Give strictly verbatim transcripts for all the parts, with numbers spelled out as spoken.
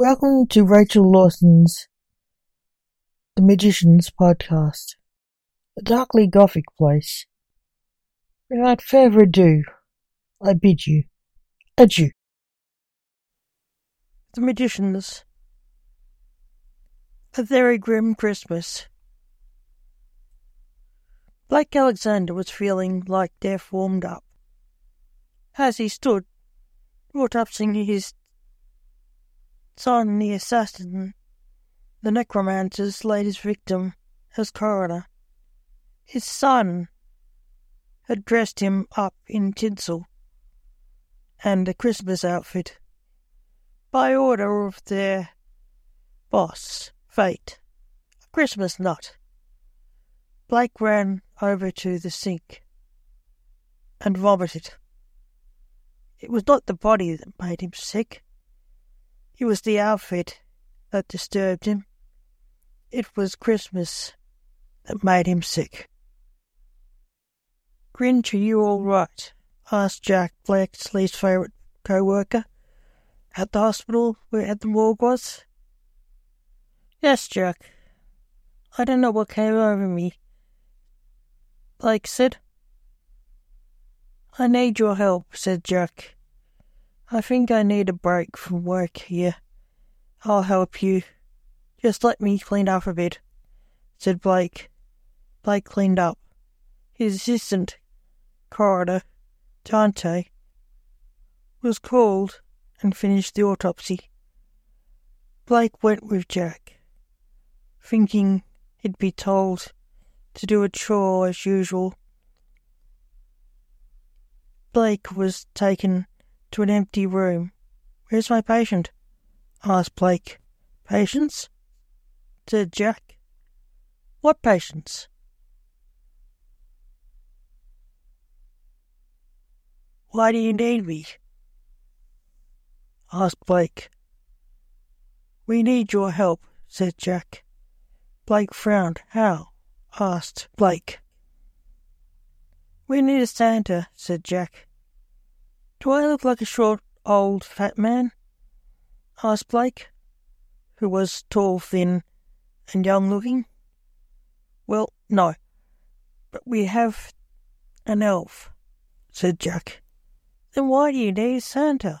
Welcome to Rachel Lawson's The Magicians Podcast, a darkly gothic place. Without further ado, I bid you adieu. The Magicians. A Very Grim Christmas. Blake Alexander was feeling like death warmed up. As he stood, brought up singing his Son, the assassin, the necromancer, slayed his victim as Corridor. His son had dressed him up in tinsel and a Christmas outfit by order of their boss, Fate, a Christmas nut. Blake ran over to the sink and vomited. It was not the body that made him sick. It was the outfit that disturbed him. It was Christmas that made him sick. "Grinch, are you all right?" asked Jack, Blake's least favourite co-worker, at the hospital where Edden Morg was. "Yes, Jack. I don't know what came over me," Blake said. "I need your help," said Jack. "I think I need a break from work here. I'll help you. Just let me clean up a bit," said Blake. Blake cleaned up. His assistant, Corridor Dante, was called and finished the autopsy. Blake went with Jack, thinking he'd be told to do a chore as usual. Blake was taken to an empty room. "Where's my patient?" asked Blake. "Patients?" said Jack. "What patients?" "Why do you need me?" asked Blake. "We need your help," said Jack. Blake frowned. "How?" asked Blake. "We need a Santa," said Jack. "Do I look like a short, old, fat man?" asked Blake, who was tall, thin, and young-looking. "Well, no, but we have an elf," said Jack. "Then why do you need Santa?"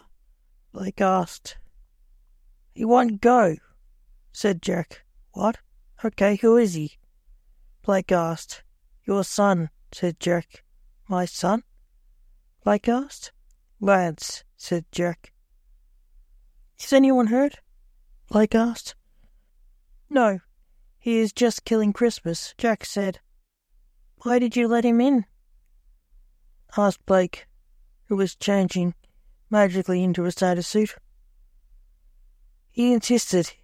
Blake asked. "He won't go," said Jack. "What? Okay, who is he?" Blake asked. "Your son," said Jack. "My son?" Blake asked. "Lads," said Jack. "Is anyone hurt?" Blake asked. "No, he is just killing Christmas," Jack said. "Why did you let him in?" asked Blake, who was changing magically into a Santa suit. "He insisted.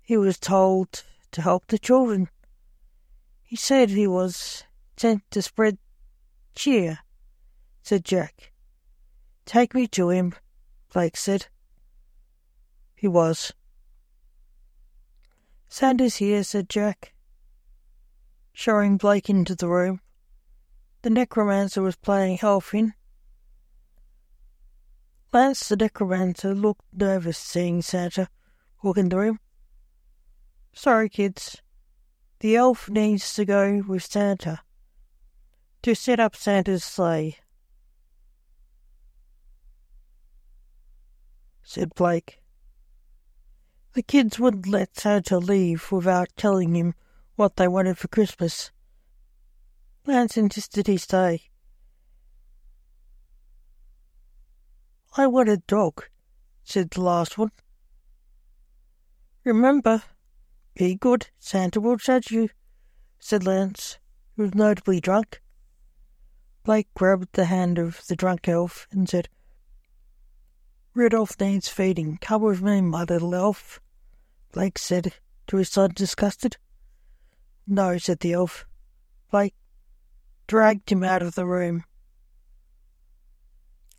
He was told to help the children. He said he was sent to spread cheer," said Jack. "Take me to him," Blake said. "He was." "Santa's here," said Jack, showing Blake into the room. The necromancer was playing Elfin. Lance, the necromancer, looked nervous seeing Santa walk in the room. "Sorry, kids. The elf needs to go with Santa to set up Santa's sleigh," said Blake. The kids wouldn't let Santa leave without telling him what they wanted for Christmas. Lance insisted he stay. "I want a dog," said the last one. "Remember, be good, Santa will judge you," said Lance, who was notably drunk. Blake grabbed the hand of the drunk elf and said, "Rudolph needs feeding. Come with me, my little elf," Blake said to his son, disgusted. "No," said the elf. Blake dragged him out of the room.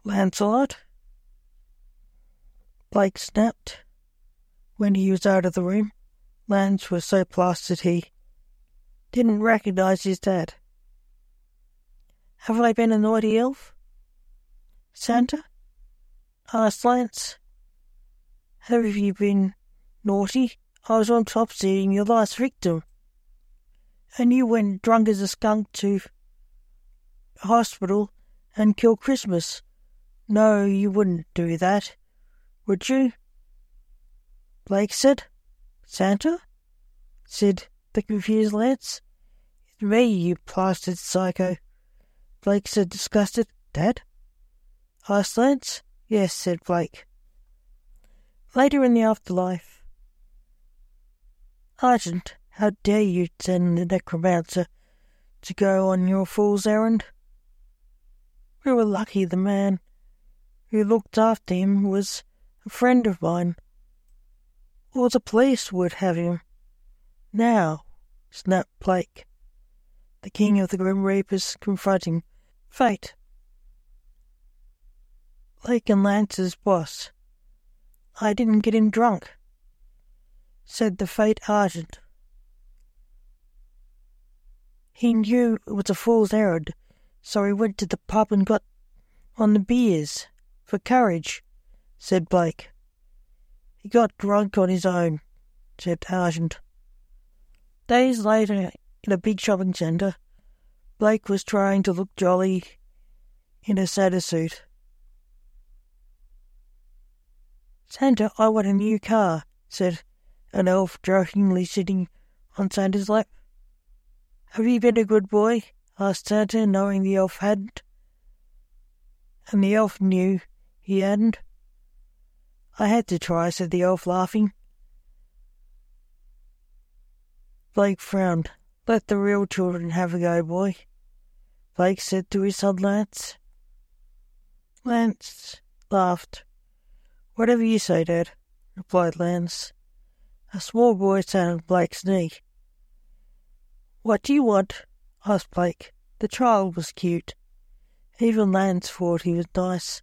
"Lancelot?" Blake snapped. When he was out of the room, Lance was so plastered he didn't recognise his dad. "Have I been a naughty elf, Santa?" asked Lance. Have you been naughty? I was on top seating your last victim. And you went drunk as a skunk to hospital and killed Christmas. No, you wouldn't do that, would you? Blake said. Santa? Said the confused Lance. It's me, you plastered psycho. Blake said, disgusted. Dad? Asked Lance. Yes, said Blake. Later in the afterlife. Argent, how dare you send the necromancer to go on your fool's errand? We were lucky the man who looked after him was a friend of mine, or the police would have him. Now, snapped Blake, the king of the Grim Reapers confronting fate. Blake and Lance's boss. I didn't get him drunk, said the fate Argent. He knew it was a fool's errand, so he went to the pub and got on the beers for courage, said Blake. He got drunk on his own, said Argent. Days later, in a big shopping centre, Blake was trying to look jolly in a Santa suit. Santa, I want a new car, said an elf jokingly sitting on Santa's lap. Have you been a good boy? Asked Santa, knowing the elf hadn't. And the elf knew he hadn't. I had to try, said the elf, laughing. Blake frowned. Let the real children have a go, boy, Blake said to his son Lance. Lance laughed. Whatever you say, Dad, replied Lance. A small boy sat on Blake's knee. What do you want? Asked Blake. The child was cute. Even Lance thought he was nice.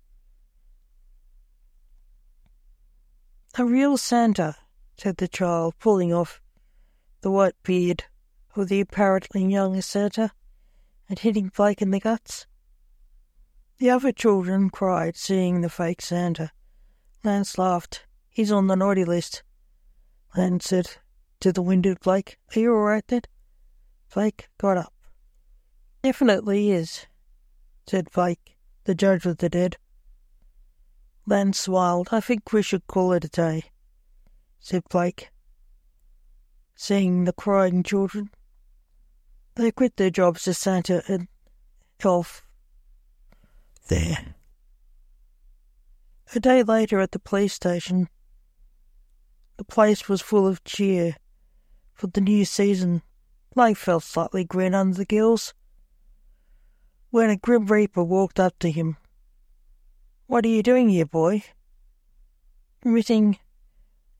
A real Santa, said the child, pulling off the white beard of the apparently young Santa and hitting Blake in the guts. The other children cried, seeing the fake Santa. Lance laughed. He's on the naughty list. Lance said to the winded Blake, are you all right, Dad? Blake got up. Definitely is, said Blake, the judge of the dead. Lance smiled. I think we should call it a day, said Blake, seeing the crying children. They quit their jobs as Santa and elf. There. A day later at the police station, the place was full of cheer for the new season. Blake felt slightly green under the gills when a Grim Reaper walked up to him. What are you doing here, boy? Committing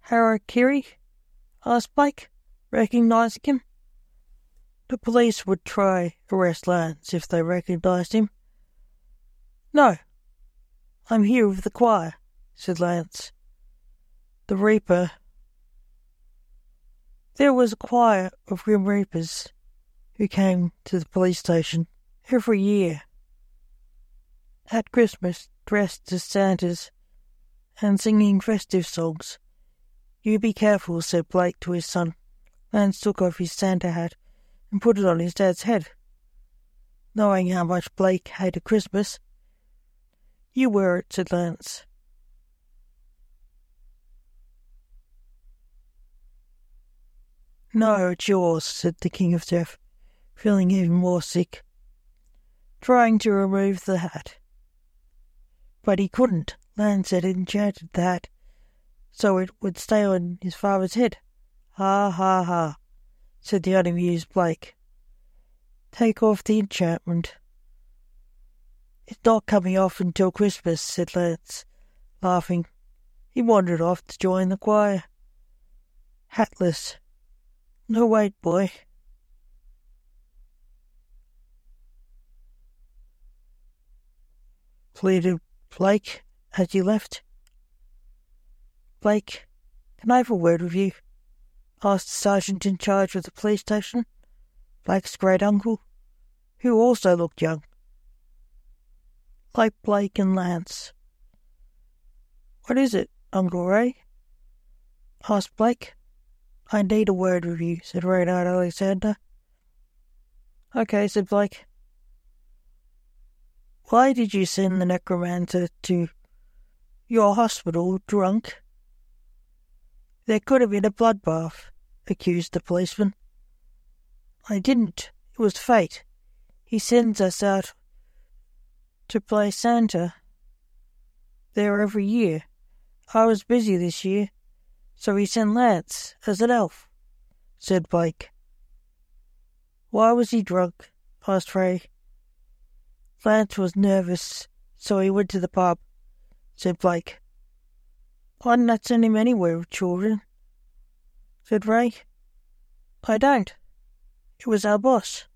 harakiri? Asked Blake, recognising him. The police would try arrest Lance if they recognised him. No. I'm here with the choir, said Lance. The Reaper. There was a choir of Grim Reapers who came to the police station every year at Christmas, dressed as Santas and singing festive songs. You be careful, said Blake to his son. Lance took off his Santa hat and put it on his dad's head. Knowing how much Blake hated Christmas, you wear it, said Lance. No, it's yours, said the King of Death, feeling even more sick, trying to remove the hat. But he couldn't. Lance had enchanted the hat so it would stay on his father's head. Ha ha ha, said the unamused Blake. Take off the enchantment. It's not coming off until Christmas, said Lance, laughing. He wandered off to join the choir. Hatless. No, wait, boy. Pleaded Blake as he left. Blake, can I have a word with you? Asked the sergeant in charge of the police station, Blake's great uncle, who also looked young. Like Blake and Lance. What is it, Uncle Ray? asked Blake. "I need a word with you," said Reynard Alexander. "Okay," said Blake. "Why did you send the necromancer to your hospital drunk?" "There could have been a bloodbath," accused the policeman. "I didn't. It was fate. He sends us out to play Santa there every year. I was busy this year, so he sent Lance as an elf," said Blake. "Why was he drunk?" asked Ray. "Lance was nervous, so he went to the pub," said Blake. "Why not send him anywhere with children?" said Ray. "I don't. It was our boss,"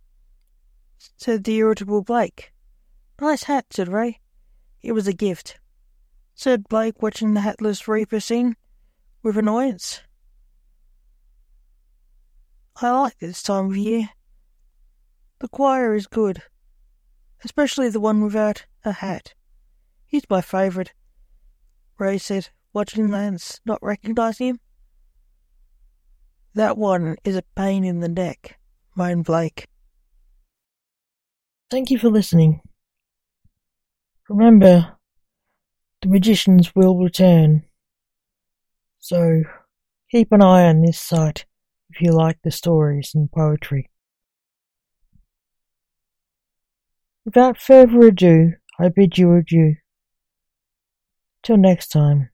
said the irritable Blake. "Nice hat," said Ray. "It was a gift," said Blake, watching the hatless Reaper scene with annoyance. "I like this time of year. The choir is good, especially the one without a hat. He's my favourite," Ray said, watching Lance not recognising him. "That one is a pain in the neck," moaned Blake. Thank you for listening. Remember, the magicians will return, so keep an eye on this site if you like the stories and poetry. Without further ado, I bid you adieu. Till next time.